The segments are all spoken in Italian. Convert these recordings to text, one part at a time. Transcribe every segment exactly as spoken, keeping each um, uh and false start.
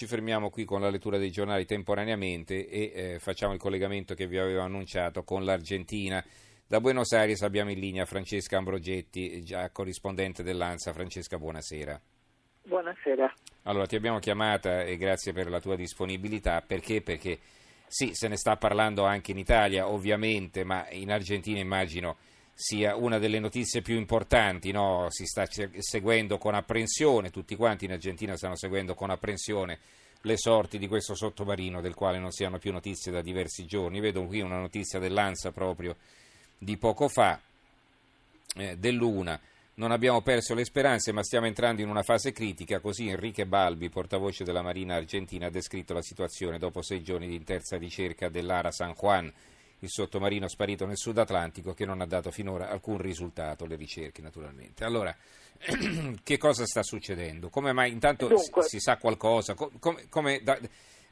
Ci fermiamo qui con la lettura dei giornali temporaneamente e eh, facciamo il collegamento che vi avevo annunciato con l'Argentina. Da Buenos Aires abbiamo in linea Francesca Ambrogetti, già corrispondente dell'ANSA. Francesca, buonasera. Buonasera. Allora, ti abbiamo chiamata e grazie per la tua disponibilità. Perché? Perché sì, se ne sta parlando anche in Italia, ovviamente, ma in Argentina immagino sia una delle notizie più importanti, no? Si sta seguendo con apprensione, tutti quanti in Argentina stanno seguendo con apprensione le sorti di questo sottomarino del quale non si hanno più notizie da diversi giorni. Vedo qui una notizia dell'ANSA proprio di poco fa, eh, dell'una. Non abbiamo perso le speranze, ma stiamo entrando in una fase critica, così Enrique Balbi, portavoce della Marina Argentina, ha descritto la situazione dopo sei giorni di intensa ricerca dell'Ara San Juan, il sottomarino sparito nel Sud Atlantico, che non ha dato finora alcun risultato, le ricerche naturalmente. Allora, che cosa sta succedendo? Come mai intanto Dunque. si sa qualcosa? Come, come da,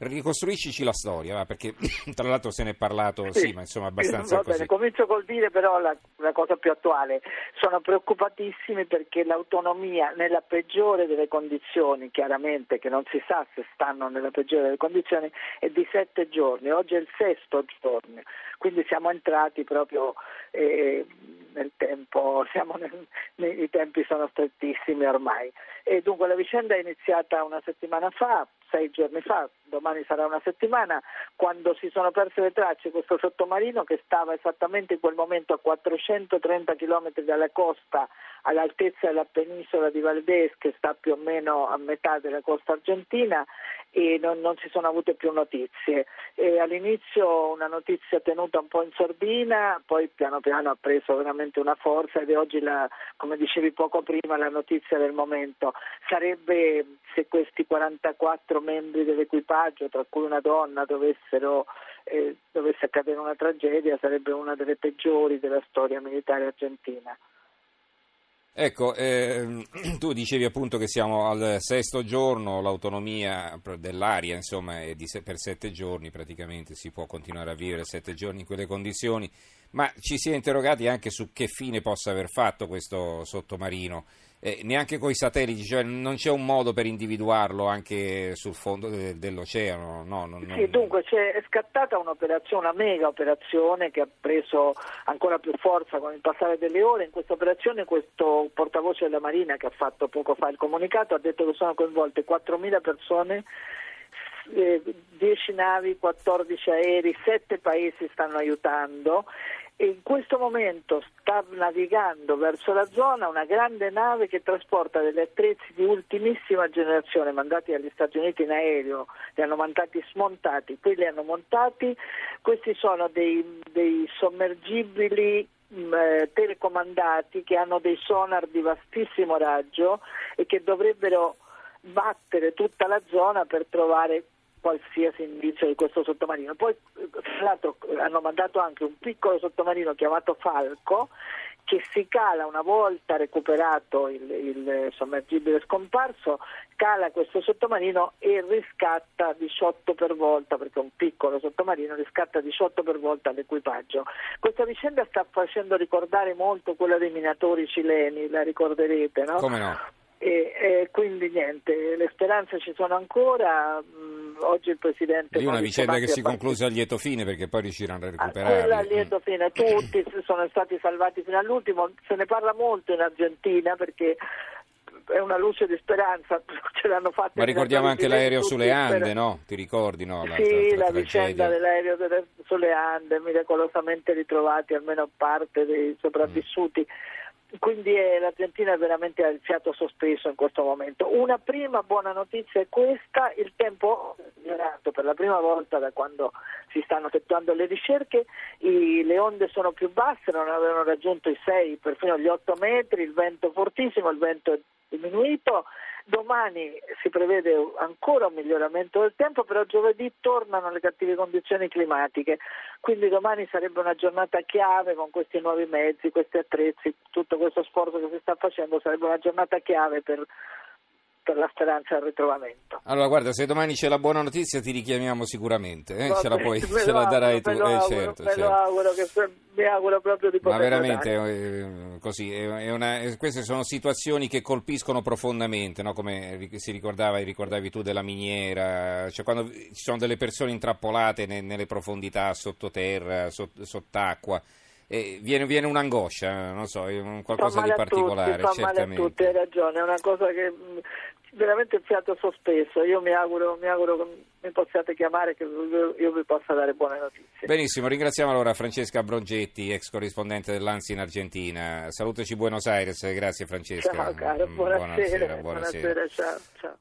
ricostruiscici la storia, va? Perché tra l'altro se ne è parlato, sì, sì ma insomma abbastanza va bene, così. Comincio col dire però la, la cosa più attuale. Sono preoccupatissimi perché l'autonomia nella peggiore delle condizioni, chiaramente che non si sa se stanno nella peggiore delle condizioni, è di sette giorni. Oggi è il sesto giorno. Quindi siamo entrati proprio eh, nel tempo, siamo nel, nei, i tempi sono strettissimi ormai. E dunque la vicenda è iniziata una settimana fa, sei giorni fa, domani sarà una settimana, quando si sono perse le tracce questo sottomarino che stava esattamente in quel momento a quattrocentotrenta chilometri dalla costa, all'altezza della penisola di Valdés, che sta più o meno a metà della costa argentina, e non, non si sono avute più notizie. E all'inizio una notizia tenuta un po' in sordina, poi piano piano ha preso veramente una forza ed è oggi, la, come dicevi poco prima, la notizia del momento. Sarebbe se questi quarantaquattro membri dell'equipaggio, tra cui una donna, dovessero eh, dovesse accadere una tragedia, sarebbe una delle peggiori della storia militare argentina. Ecco, eh, tu dicevi appunto che siamo al sesto giorno, l'autonomia dell'aria insomma è di se, per sette giorni praticamente, si può continuare a vivere sette giorni in quelle condizioni, ma ci si è interrogati anche su che fine possa aver fatto questo sottomarino, eh, neanche coi satelliti, cioè non c'è un modo per individuarlo anche sul fondo de- dell'oceano. No, non, non... Sì, dunque c'è, è scattata un'operazione, una mega operazione che ha preso ancora più forza con il passare delle ore. In questa operazione questo portavoce della Marina, che ha fatto poco fa il comunicato, ha detto che sono coinvolte quattromila persone, dieci navi, quattordici aerei, sette paesi stanno aiutando, e in questo momento sta navigando verso la zona una grande nave che trasporta degli attrezzi di ultimissima generazione mandati dagli Stati Uniti in aereo. Li hanno mandati smontati, poi li hanno montati. Questi sono dei, dei sommergibili mh, telecomandati che hanno dei sonar di vastissimo raggio e che dovrebbero battere tutta la zona per trovare qualsiasi indizio di questo sottomarino. Poi tra l'altro hanno mandato anche un piccolo sottomarino chiamato Falco, che si cala una volta recuperato il, il sommergibile scomparso, cala questo sottomarino e riscatta diciotto per volta, perché è un piccolo sottomarino, riscatta diciotto per volta l'equipaggio. Questa vicenda sta facendo ricordare molto quella dei minatori cileni, la ricorderete, no? Come no? E, e quindi niente, le speranze ci sono ancora. Mh, oggi il Presidente... Lì una vicenda che si concluse a lieto fine, perché poi riusciranno a recuperare. Quella a lieto fine, tutti sono stati salvati fino all'ultimo, se ne parla molto in Argentina perché è una luce di speranza, ce l'hanno fatta. Ma ricordiamo anche l'aereo sulle Ande, no? Ti ricordi, no? La, sì, la, la vicenda dell'aereo delle, sulle Ande, miracolosamente ritrovati almeno parte dei sopravvissuti. Mm. Quindi eh, l'Argentina è veramente al fiato sospeso in questo momento. Una prima buona notizia è questa: il tempo è migliorato per la prima volta da quando si stanno effettuando le ricerche, i, le onde sono più basse, non avevano raggiunto i sei, perfino gli otto metri, il vento fortissimo, il vento è diminuito. Domani si prevede ancora un miglioramento del tempo, però giovedì tornano le cattive condizioni climatiche, quindi domani sarebbe una giornata chiave con questi nuovi mezzi, questi attrezzi, tutto questo sforzo che si sta facendo sarebbe una giornata chiave per per la speranza del ritrovamento. Allora guarda, se domani c'è la buona notizia ti richiamiamo sicuramente, eh? Ce la puoi, ce la darai tu, eh, certo, me lo auguro, che mi auguro proprio di poter. Ma veramente eh, così è, è una, queste sono situazioni che colpiscono profondamente, no? Come si ricordava, ricordavi tu della miniera, cioè quando ci sono delle persone intrappolate ne, nelle profondità, sottoterra, sott, sott'acqua. Eh, viene, viene un'angoscia, non so, un qualcosa di particolare. Fa male a tutti, hai ragione, è una cosa che veramente il fiato sospeso. Io mi auguro, mi auguro che mi possiate chiamare, che io vi possa dare buone notizie. Benissimo, ringraziamo allora Francesca Ambrogetti, ex corrispondente dell'ANSI in Argentina. Salutaci Buenos Aires, grazie Francesca. Ciao caro, buonasera, buonasera, buonasera, buonasera ciao, ciao.